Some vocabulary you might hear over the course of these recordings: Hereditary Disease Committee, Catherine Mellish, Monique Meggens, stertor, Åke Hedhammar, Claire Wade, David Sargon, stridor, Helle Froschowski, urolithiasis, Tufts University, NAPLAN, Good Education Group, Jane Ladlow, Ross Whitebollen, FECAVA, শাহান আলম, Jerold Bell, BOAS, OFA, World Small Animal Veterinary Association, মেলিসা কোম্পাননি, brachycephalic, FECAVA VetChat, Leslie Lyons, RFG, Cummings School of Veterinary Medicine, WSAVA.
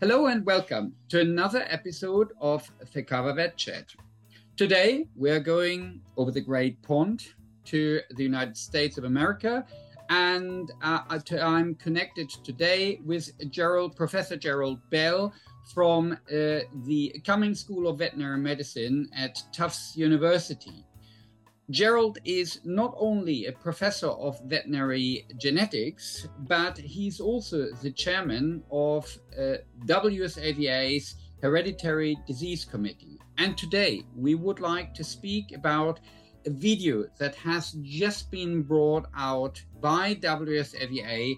Hello and welcome to another episode of FECAVA VetChat. Today we are going over the Great Pond to the United States of America, and I'm connected today with Professor Jerold Bell from the Cummings School of Veterinary Medicine at Tufts University. Jerold is not only a professor of veterinary genetics, but he's also the chairman of WSAVA's Hereditary Disease Committee. And today we would like to speak about a video that has just been brought out by WSAVA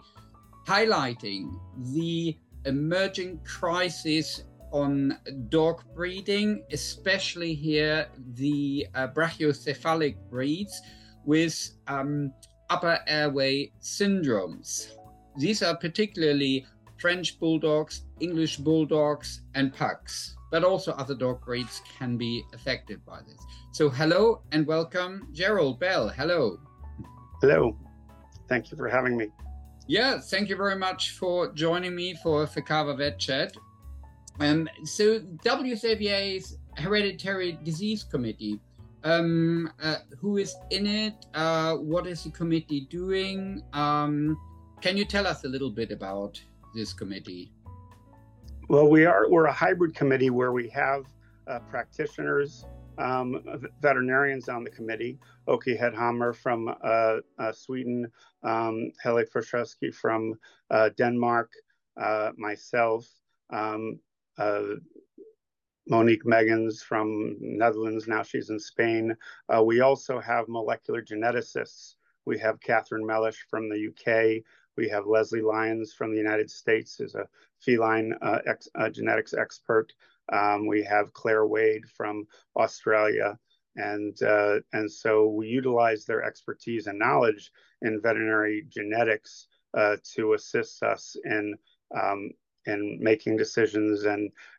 highlighting the emerging crisis on dog breeding, especially here the brachycephalic breeds with upper airway syndromes. These are particularly French bulldogs, English bulldogs, and pugs, but also other dog breeds can be affected by this. So hello and welcome, Jerold Bell. Hello. Hello. Thank you for having me. Yeah, thank you very much for joining me for FECAVA VetChat. So WSAVA's Hereditary Disease Committee, who is in it? What is the committee doing? Can you tell us a little bit about this committee? Well, we're a hybrid committee where we have practitioners, veterinarians on the committee. Åke Hedhammar from Sweden, Helle Froschowski from Denmark, myself, Monique Meggens from Netherlands, now she's in Spain. We also have molecular geneticists. We have Catherine Mellish from the UK. We have Leslie Lyons from the United States, who's a feline genetics expert. We have Claire Wade from Australia. And so we utilize their expertise and knowledge in veterinary genetics to assist us in making decisions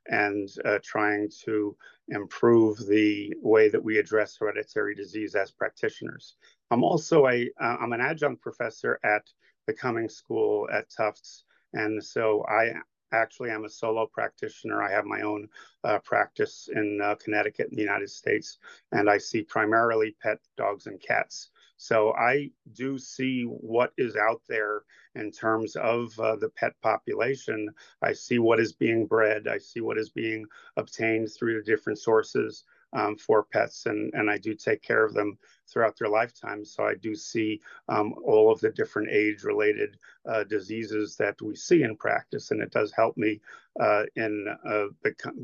and trying to improve the way that we address hereditary disease as practitioners. I'm also I'm an adjunct professor at the Cummings School at Tufts, and so I actually am a solo practitioner. I have my own practice in Connecticut in the United States, and I see primarily pet dogs and cats. So I do see what is out there in terms of the pet population. I see what is being bred. I see what is being obtained through the different sources for pets, and I do take care of them throughout their lifetime. So I do see all of the different age-related diseases that we see in practice, and it does help me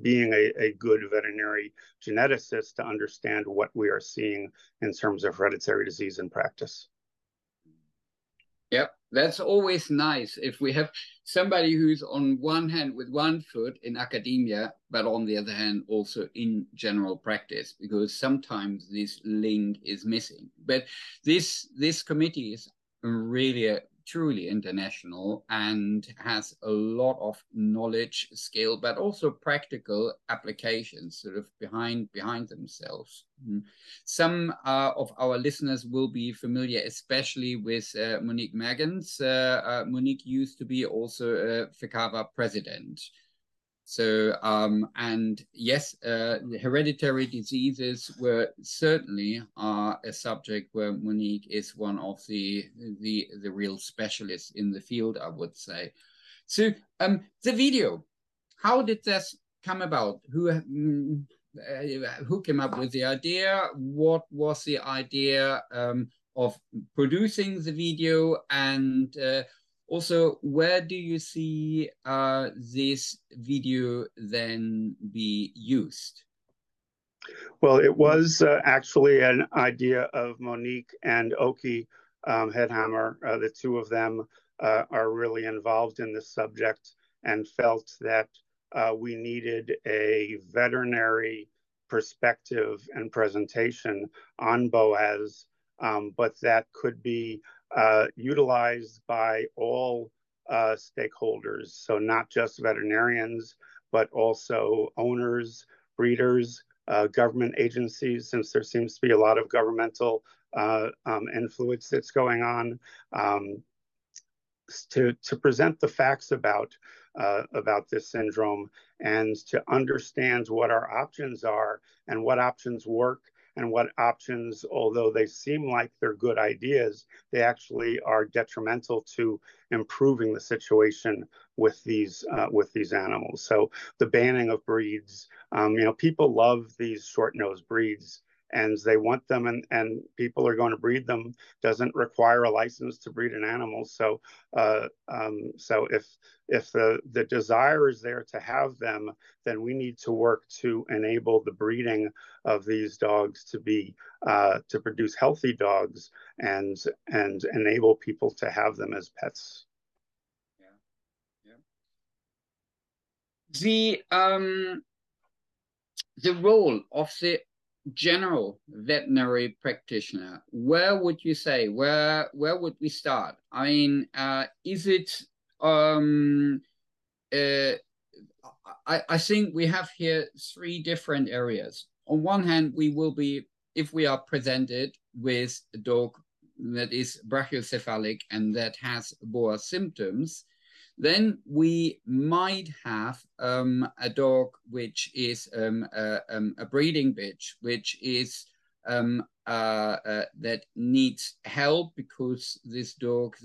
being a good veterinary geneticist to understand what we are seeing in terms of hereditary disease in practice. Yep, that's always nice if we have somebody who's on one hand with one foot in academia, but on the other hand also in general practice, because sometimes this link is missing. But this committee is really truly international and has a lot of knowledge, skill, but also practical applications sort of behind themselves. Some of our listeners will be familiar, especially with Monique Meggens. Monique used to be also a FECAVA president. So, and yes, hereditary diseases were certainly a subject where Monique is one of the real specialists in the field, I would say. So, the video, how did this come about? Who came up with the idea? What was the idea of producing the video? And also, where do you see this video then be used? Well, it was actually an idea of Monique and Åke Hedhammar. The two of them are really involved in this subject and felt that we needed a veterinary perspective and presentation on BOAS, but that could be utilized by all stakeholders. So not just veterinarians, but also owners, breeders, government agencies, since there seems to be a lot of governmental influence that's going on, to present the facts about this syndrome and to understand what our options are and what options work and what options, although they seem like they're good ideas, they actually are detrimental to improving the situation with these animals. So the banning of breeds, you know, people love these short-nosed breeds and they want them, and people are going to breed them. Doesn't require a license to breed an animal. So so if the desire is there to have them, then we need to work to enable the breeding of these dogs to be to produce healthy dogs and enable people to have them as pets. Yeah, yeah. The role of the general veterinary practitioner, where would you say, where would we start? I mean, is it I think we have here three different areas. On one hand, we will be, if we are presented with a dog that is brachycephalic and that has BOAS symptoms, then we might have a dog which is a breeding bitch, which is that needs help because these dogs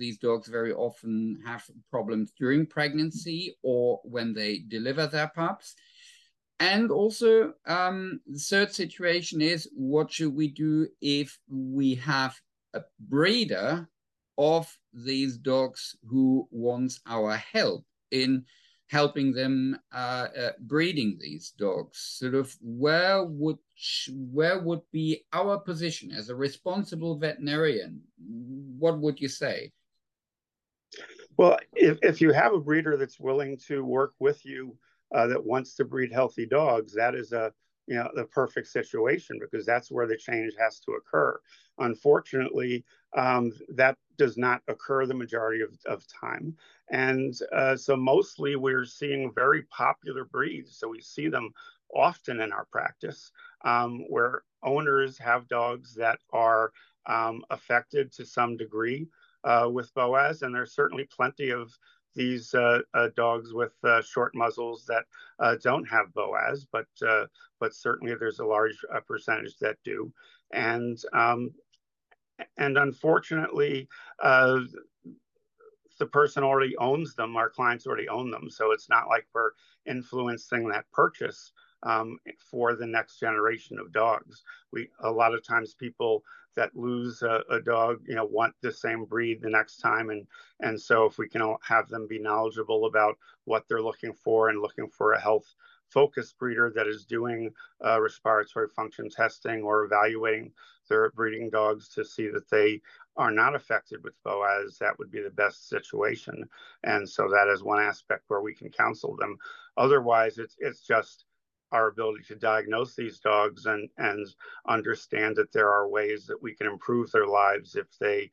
very often have problems during pregnancy or when they deliver their pups. And also, the third situation is, what should we do if we have a breeder of these dogs who wants our help in helping them breeding these dogs? Sort of where would be our position as a responsible veterinarian? What would you say? Well, if you have a breeder that's willing to work with you, that wants to breed healthy dogs, that is a, you know, the perfect situation, because that's where the change has to occur. Unfortunately, that does not occur the majority of time. And so mostly we're seeing very popular breeds. So we see them often in our practice, where owners have dogs that are affected to some degree with BOAS. And there's certainly plenty of these dogs with short muzzles that don't have BOAS, but certainly there's a large percentage that do. And unfortunately, the person already owns them, our clients already own them. So it's not like we're influencing that purchase for the next generation of dogs. A lot of times people that lose a dog, you know, want the same breed the next time. And so if we can have them be knowledgeable about what they're looking for and looking for a health focused breeder that is doing respiratory function testing or evaluating their breeding dogs to see that they are not affected with BOAS, that would be the best situation. And so that is one aspect where we can counsel them. Otherwise, it's just our ability to diagnose these dogs and understand that there are ways that we can improve their lives if they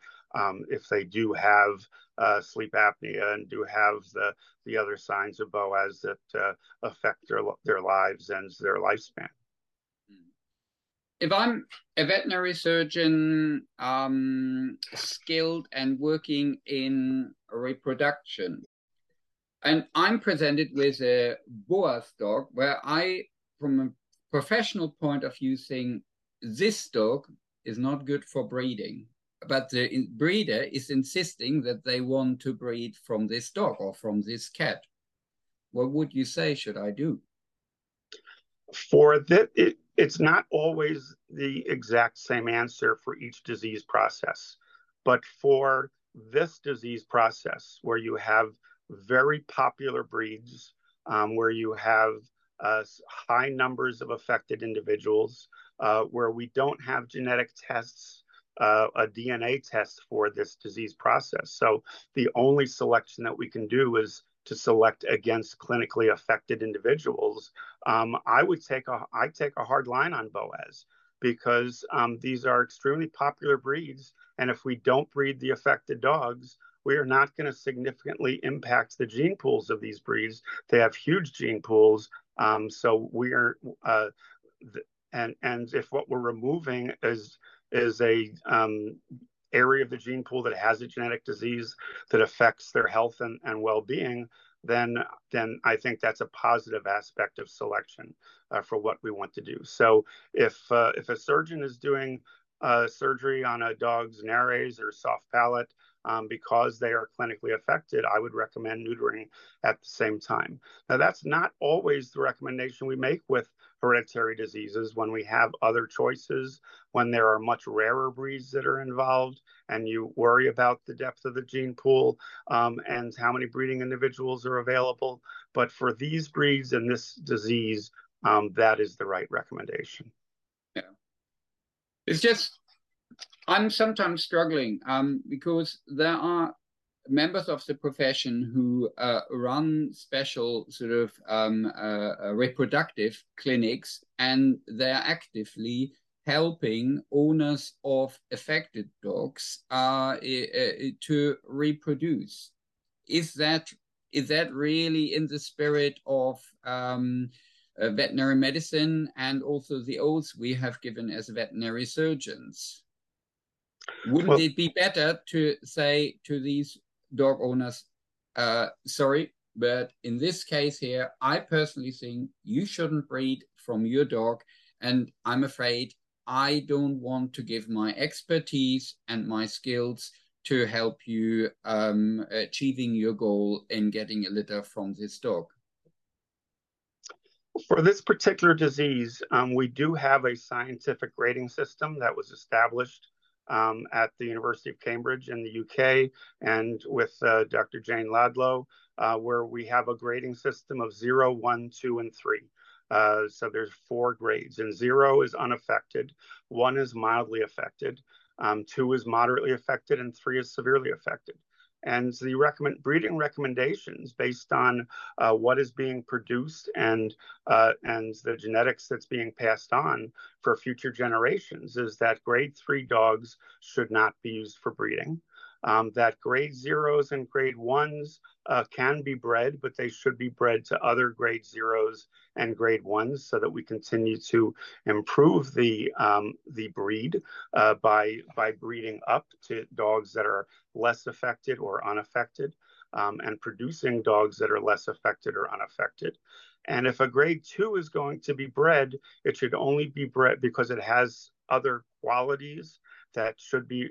do have sleep apnea and do have the other signs of BOAS that affect their lives and their lifespan. If I'm a veterinary surgeon, skilled and working in reproduction, and I'm presented with a BOAS dog, where I, from a professional point of view, think this dog is not good for breeding, but the breeder is insisting that they want to breed from this dog or from this cat. What would you say should I do? For that, it's not always the exact same answer for each disease process, but for this disease process where you have very popular breeds, where you have high numbers of affected individuals, where we don't have genetic tests, a DNA test for this disease process. So the only selection that we can do is to select against clinically affected individuals. I take a hard line on BOAS, because these are extremely popular breeds. And if we don't breed the affected dogs, we are not going to significantly impact the gene pools of these breeds. They have huge gene pools. So we are And if what we're removing is a area of the gene pool that has a genetic disease that affects their health and well-being, then I think that's a positive aspect of selection for what we want to do. So if a surgeon is doing surgery on a dog's nares or soft palate because they are clinically affected, I would recommend neutering at the same time. Now, that's not always the recommendation we make with hereditary diseases when we have other choices, when there are much rarer breeds that are involved and you worry about the depth of the gene pool and how many breeding individuals are available. But for these breeds and this disease, that is the right recommendation. Yeah. It's just, I'm sometimes struggling because there are members of the profession who run special sort of reproductive clinics, and they're actively helping owners of affected dogs to reproduce. Is that really in the spirit of veterinary medicine and also the oaths we have given as veterinary surgeons? Wouldn't it be better to say to these dog owners, sorry, but in this case here, I personally think you shouldn't breed from your dog, and I'm afraid I don't want to give my expertise and my skills to help you achieving your goal in getting a litter from this dog? For this particular disease, we do have a scientific grading system that was established at the University of Cambridge in the UK, and with Dr. Jane Ladlow, where we have a grading system of 0, 1, 2, and 3. So there's 4 grades, and 0 is unaffected, 1 is mildly affected, 2 is moderately affected, and 3 is severely affected. And the breeding recommendations based on what is being produced and the genetics that's being passed on for future generations is that grade 3 dogs should not be used for breeding. That grade 0s and grade 1s can be bred, but they should be bred to other grade 0s and grade 1s so that we continue to improve the breed by breeding up to dogs that are less affected or unaffected, and producing dogs that are less affected or unaffected. And if a grade 2 is going to be bred, it should only be bred because it has other qualities that should be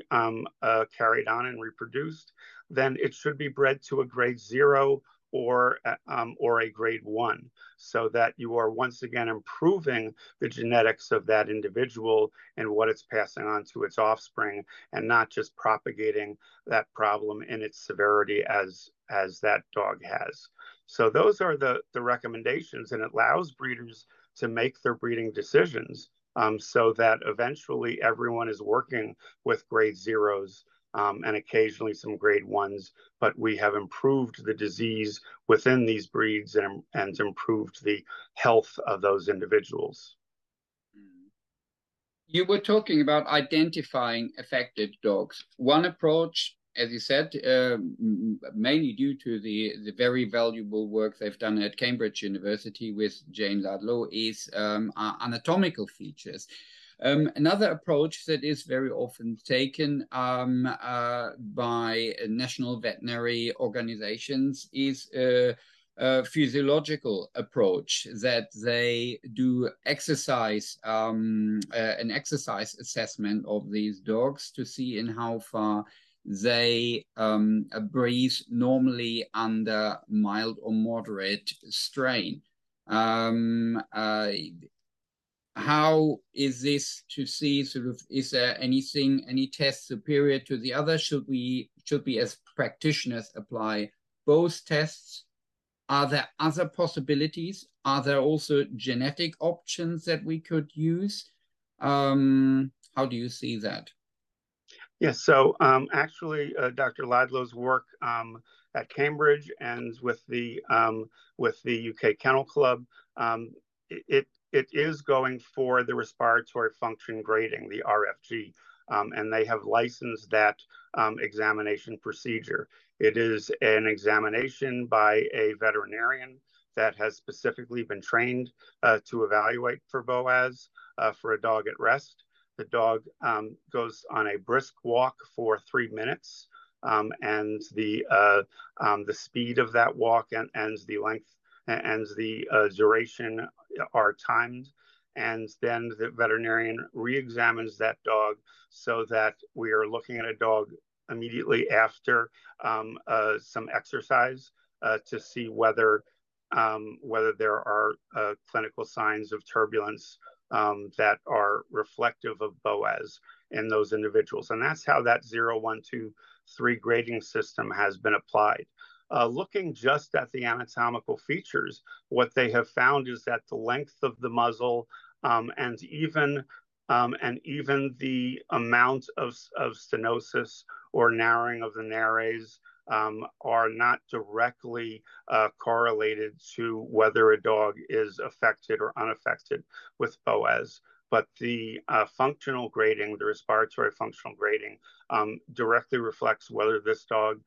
carried on and reproduced, then it should be bred to a grade 0 or a grade 1, so that you are once again improving the genetics of that individual and what it's passing on to its offspring, and not just propagating that problem in its severity as that dog has. So those are the recommendations, and it allows breeders to make their breeding decisions, so that eventually everyone is working with grade 0s and occasionally some grade 1s, but we have improved the disease within these breeds and improved the health of those individuals. You were talking about identifying affected dogs. One approach, as you said, mainly due to the very valuable work they've done at Cambridge University with Jane Ladlow, is anatomical features. Another approach that is very often taken by national veterinary organizations is a physiological approach, that they do exercise, an exercise assessment of these dogs to see in how far they breathe normally under mild or moderate strain. How is this to see? Sort of, is there anything, any test superior to the other? Should we as practitioners apply both tests? Are there other possibilities? Are there also genetic options that we could use? How do you see that? Yes, so actually, Dr. Ladlow's work at Cambridge and with the UK Kennel Club, it is going for the respiratory function grading, the RFG, and they have licensed that examination procedure. It is an examination by a veterinarian that has specifically been trained to evaluate for BOAS for a dog at rest. The dog goes on a brisk walk for 3 minutes, and the speed of that walk and the length and the duration are timed. And then the veterinarian re-examines that dog so that we are looking at a dog immediately after some exercise to see whether there are clinical signs of turbulence that are reflective of BOAS in those individuals. And that's how that 0, 1, 2, 3 grading system has been applied. Looking just at the anatomical features, what they have found is that the length of the muzzle and even the amount of stenosis or narrowing of the nares are not directly correlated to whether a dog is affected or unaffected with BOAS. But the functional grading, the respiratory functional grading, directly reflects whether this dog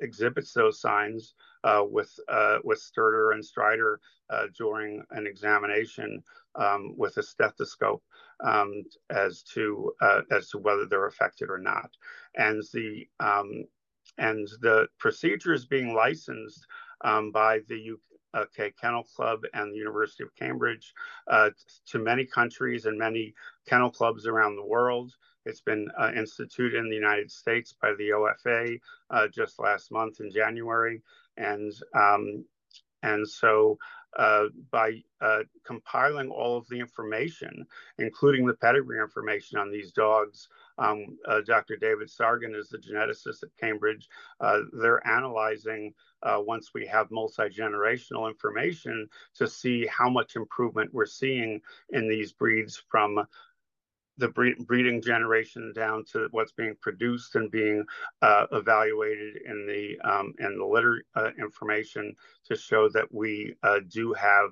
exhibits those signs with stertor and stridor during an examination with a stethoscope as to whether they're affected or not. And the procedures being licensed by the UK Kennel Club and the University of Cambridge to many countries and many kennel clubs around the world. It's been instituted in the United States by the OFA just last month in January. And so by compiling all of the information, including the pedigree information on these dogs, Dr. David Sargon is the geneticist at Cambridge. They're analyzing once we have multi-generational information to see how much improvement we're seeing in these breeds from the breeding generation down to what's being produced and being evaluated in the litter information to show that we do have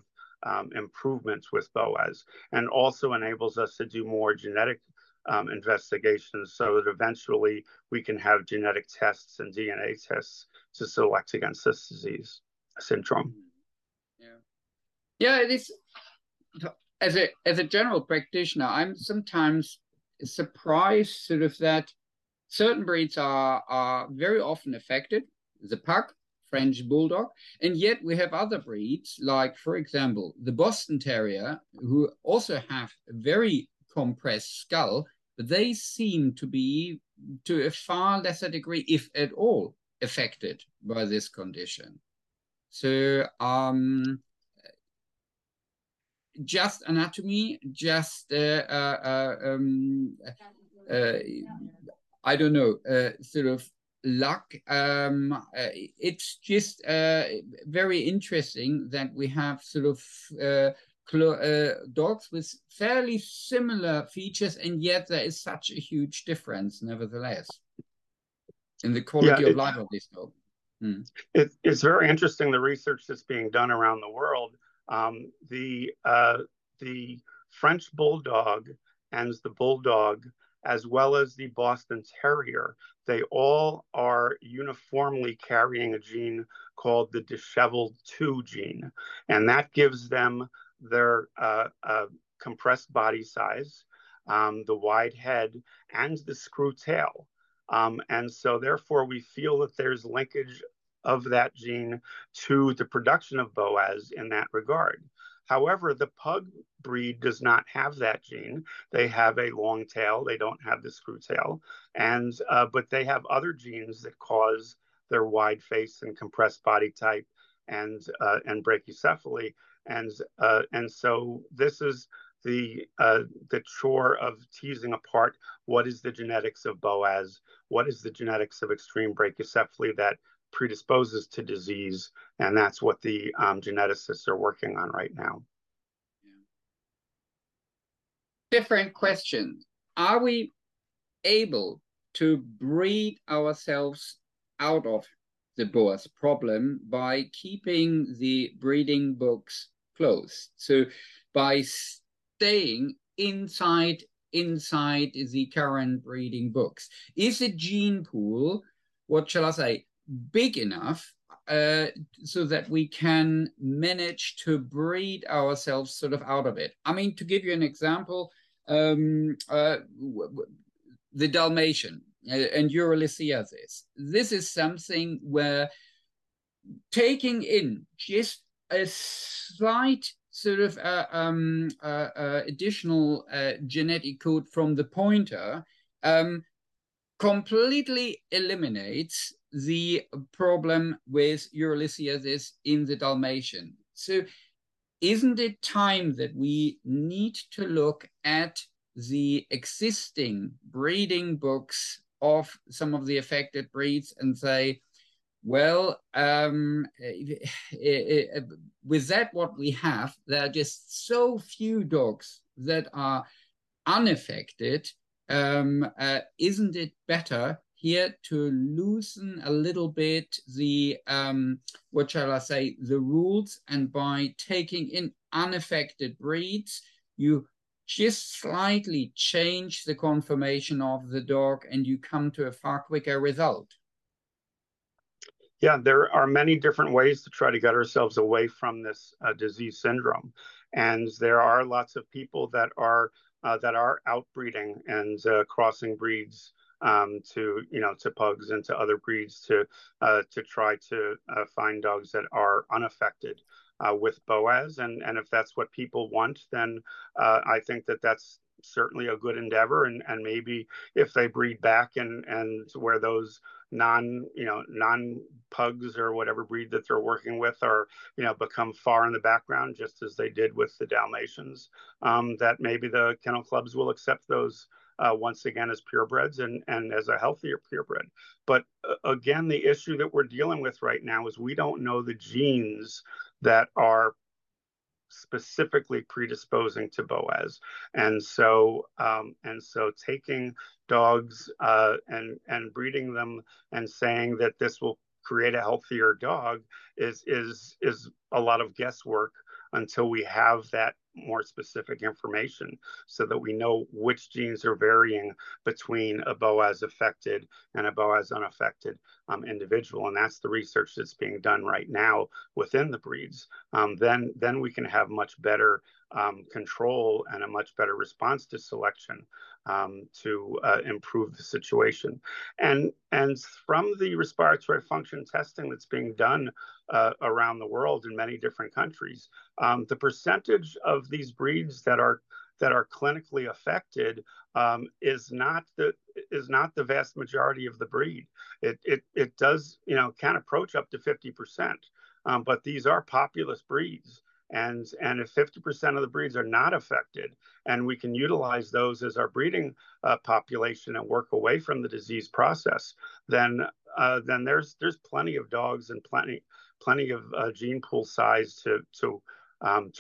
improvements with BOAS, and also enables us to do more genetic investigations so that eventually we can have genetic tests and DNA tests to select against this disease syndrome. Yeah, it is. As a general practitioner, I'm sometimes surprised sort of that certain breeds are very often affected, the pug, French bulldog, and yet we have other breeds like, for example, the Boston Terrier, who also have a very compressed skull, but they seem to be to a far lesser degree, if at all, affected by this condition. So just anatomy, just I don't know, sort of luck. It's just very interesting that we have sort of dogs with fairly similar features, and yet there is such a huge difference, nevertheless, in the quality of life of this dog. It's very interesting, the research that's being done around the world. The French bulldog and the bulldog, as well as the Boston Terrier, they all are uniformly carrying a gene called the disheveled 2 gene. And that gives them their compressed body size, the wide head, and the screw tail. And so therefore we feel that there's linkage of that gene to the production of BOAS in that regard. However, the pug breed does not have that gene. They have a long tail. They don't have the screw tail, and but they have other genes that cause their wide face and compressed body type and brachycephaly. And so this is the chore of teasing apart what is the genetics of BOAS, what is the genetics of extreme brachycephaly that predisposes to disease, and that's what the geneticists are working on right now. Different question. Are we able to breed ourselves out of the BOAS problem by keeping the breeding books closed? So by staying inside the current breeding books, is a gene pool, what shall I say, big enough so that we can manage to breed ourselves sort of out of it. I mean, to give you an example, the Dalmatian and Urolithiasis. This is something where taking in just a slight sort of additional genetic code from the pointer completely eliminates the problem with urolithiasis in the Dalmatian. So isn't it time that we need to look at the existing breeding books of some of the affected breeds and say, well, with that, what we have, there are just so few dogs that are unaffected. Isn't it better here to loosen a little bit the, what shall I say, the rules? And by taking in unaffected breeds, you just slightly change the conformation of the dog and you come to a far quicker result. Yeah, there are many different ways to try to get ourselves away from this disease syndrome. And there are lots of people that are outbreeding and crossing breeds to, you know, to pugs and to other breeds to try to find dogs that are unaffected with BOAS. And if that's what people want, then I think that that's certainly a good endeavor. And maybe if they breed back and where those non pugs or whatever breed that they're working with are, you know, become far in the background, just as they did with the Dalmatians, that maybe the kennel clubs will accept those once again as purebreds and as a healthier purebred. But again, the issue that we're dealing with right now is we don't know the genes that are specifically predisposing to BOAS, and so taking dogs and breeding them and saying that this will create a healthier dog is a lot of guesswork until we have that more specific information, so that we know which genes are varying between a BOAS affected and a BOAS unaffected individual. And that's the research that's being done right now within the breeds. Then we can have much better control and a much better response to selection to improve the situation. And from the respiratory function testing that's being done around the world in many different countries, the percentage of these breeds that are clinically affected is not the vast majority of the breed. It does, you know, can approach up to 50%, but these are populous breeds. And if 50% of the breeds are not affected, and we can utilize those as our breeding population and work away from the disease process, then there's plenty of dogs and plenty of gene pool size to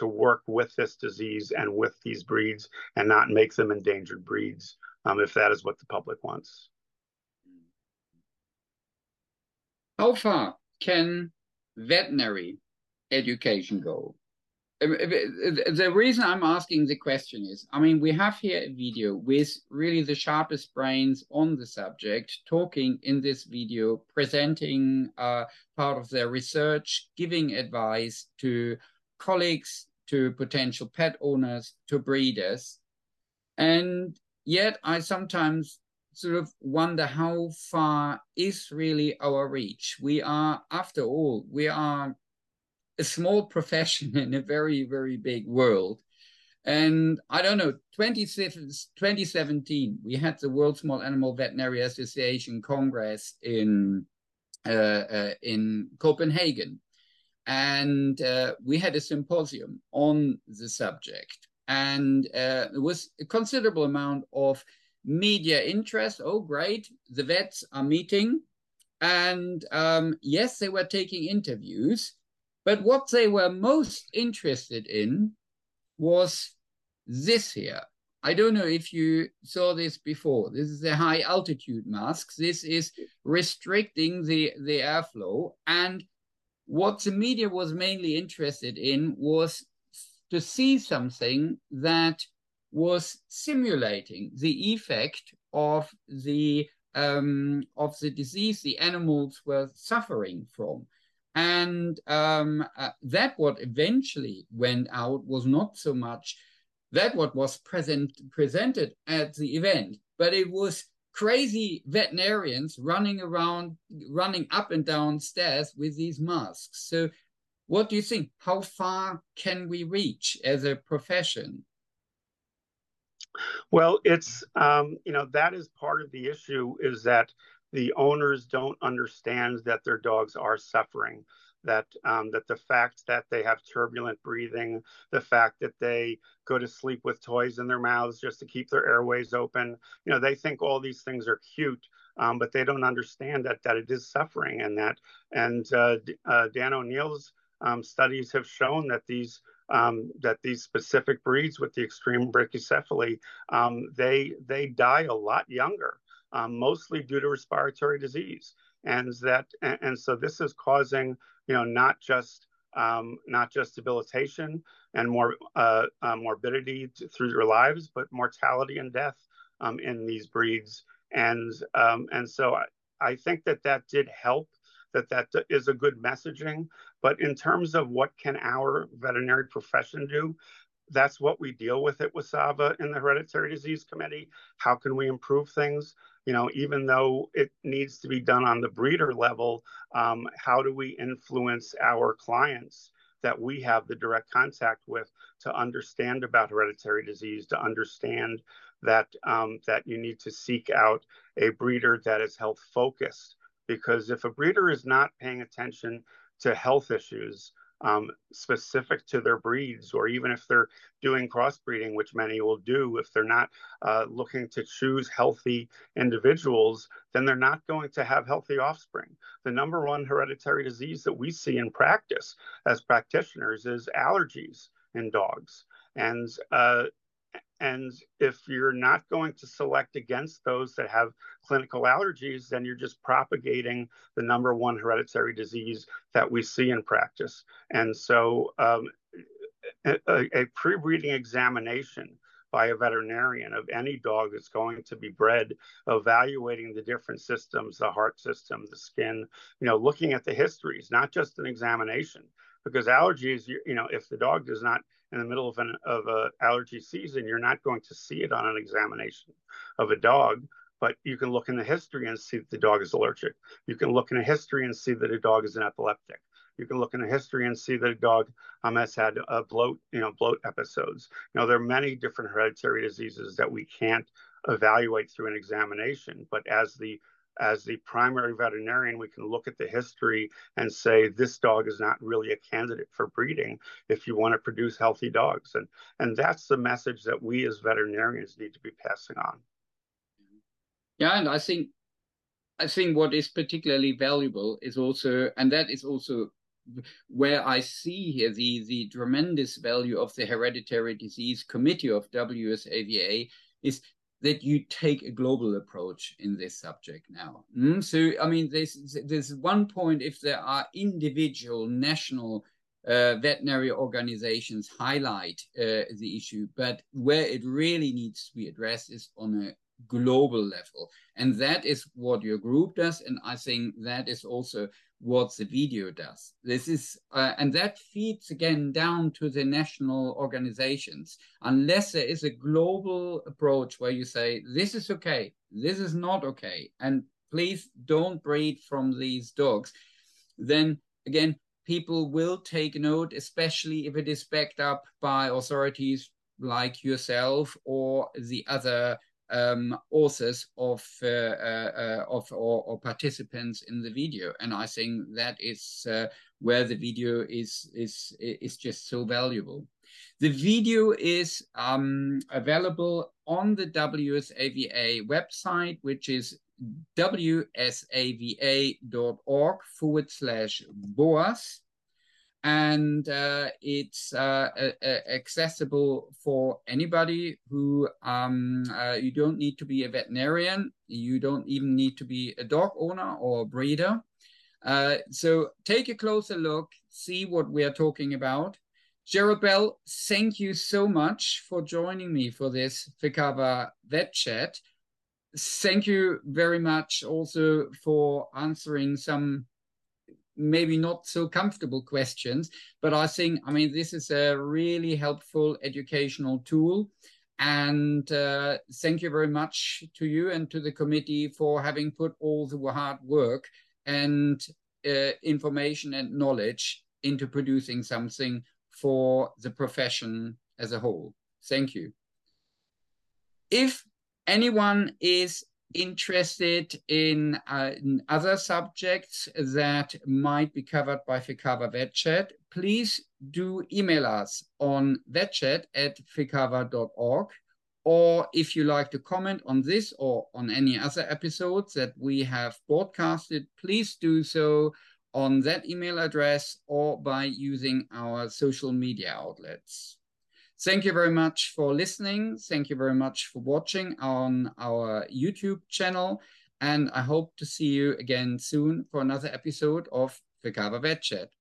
work with this disease and with these breeds, and not make them endangered breeds, if that is what the public wants. How far can veterinary education go? The reason I'm asking the question is, I mean, we have here a video with really the sharpest brains on the subject talking in this video, presenting part of their research, giving advice to colleagues, to potential pet owners, to breeders. And yet I sometimes sort of wonder how far is really our reach. We are, after all, we are a small profession in a very, very big world. And I don't know, 2017, we had the World Small Animal Veterinary Association Congress in Copenhagen. And we had a symposium on the subject. And it was a considerable amount of media interest. Oh, great, the vets are meeting. And yes, they were taking interviews. But what they were most interested in was this here. I don't know if you saw this before. This is the high altitude masks. This is restricting the airflow. And what the media was mainly interested in was to see something that was simulating the effect of the disease the animals were suffering from. And that what eventually went out was not so much that what was presented at the event, but it was crazy veterinarians running around, running up and down stairs with these masks. So what do you think? How far can we reach as a profession? Well, it's, you know, that is part of the issue, is that the owners don't understand that their dogs are suffering, that that the fact that they have turbulent breathing, the fact that they go to sleep with toys in their mouths just to keep their airways open, you know, they think all these things are cute, but they don't understand that it is suffering, and that, and Dan O'Neill's studies have shown that these specific breeds with the extreme brachycephaly, they die a lot younger, mostly due to respiratory disease, and so this is causing, you know, not just debilitation and more morbidity through their lives, but mortality and death in these breeds, and so I think that did help. That is a good messaging. But in terms of what can our veterinary profession do, that's what we deal with at WSAVA in the Hereditary Disease Committee. How can we improve things? You know, even though it needs to be done on the breeder level, how do we influence our clients that we have the direct contact with to understand about hereditary disease, to understand that, that you need to seek out a breeder that is health focused? Because if a breeder is not paying attention to health issues specific to their breeds, or even if they're doing crossbreeding, which many will do, if they're not looking to choose healthy individuals, then they're not going to have healthy offspring. The number one hereditary disease that we see in practice as practitioners is allergies in dogs. And if you're not going to select against those that have clinical allergies, then you're just propagating the number one hereditary disease that we see in practice. And so a pre-breeding examination by a veterinarian of any dog that's going to be bred, evaluating the different systems, the heart system, the skin, you know, looking at the histories, not just an examination. Because allergies, you know, if the dog is not in the middle of an allergy season, you're not going to see it on an examination of a dog, but you can look in the history and see that the dog is allergic. You can look in the history and see that a dog is an epileptic. You can look in the history and see that a dog has had bloat episodes. You know, there are many different hereditary diseases that we can't evaluate through an examination, but as the primary veterinarian, we can look at the history and say, this dog is not really a candidate for breeding if you want to produce healthy dogs. And that's the message that we as veterinarians need to be passing on. Yeah, and I think what is particularly valuable is also, and that is also where I see here the tremendous value of the Hereditary Disease Committee of WSAVA, is that you take a global approach in this subject now. So, I mean, there's one point, if there are individual national veterinary organizations highlight the issue, but where it really needs to be addressed is on a global level. And that is what your group does. And I think that is also what the video does. This is, and that feeds again down to the national organizations. Unless there is a global approach where you say, this is okay, this is not okay, and please don't breed from these dogs, then again, people will take note, especially if it is backed up by authorities like yourself or the other authors or participants in the video. And I think that is where the video is just so valuable. The video is available on the WSAVA website, which is wsava.org/BOAS. And it's accessible for anybody who, you don't need to be a veterinarian, you don't even need to be a dog owner or a breeder. So take a closer look, see what we are talking about. Jerold Bell, thank you so much for joining me for this FECAVA Vet Chat. Thank you very much also for answering some maybe not so comfortable questions. But I think, I mean, this is a really helpful educational tool. And thank you very much to you and to the committee for having put all the hard work and information and knowledge into producing something for the profession as a whole. Thank you. If anyone is interested in other subjects that might be covered by FECAVA VetChat, please do email us on vetchat@fecava.org, or if you like to comment on this or on any other episodes that we have broadcasted, please do so on that email address or by using our social media outlets. Thank you very much for listening. Thank you very much for watching on our YouTube channel. And I hope to see you again soon for another episode of FECAVA VetChat.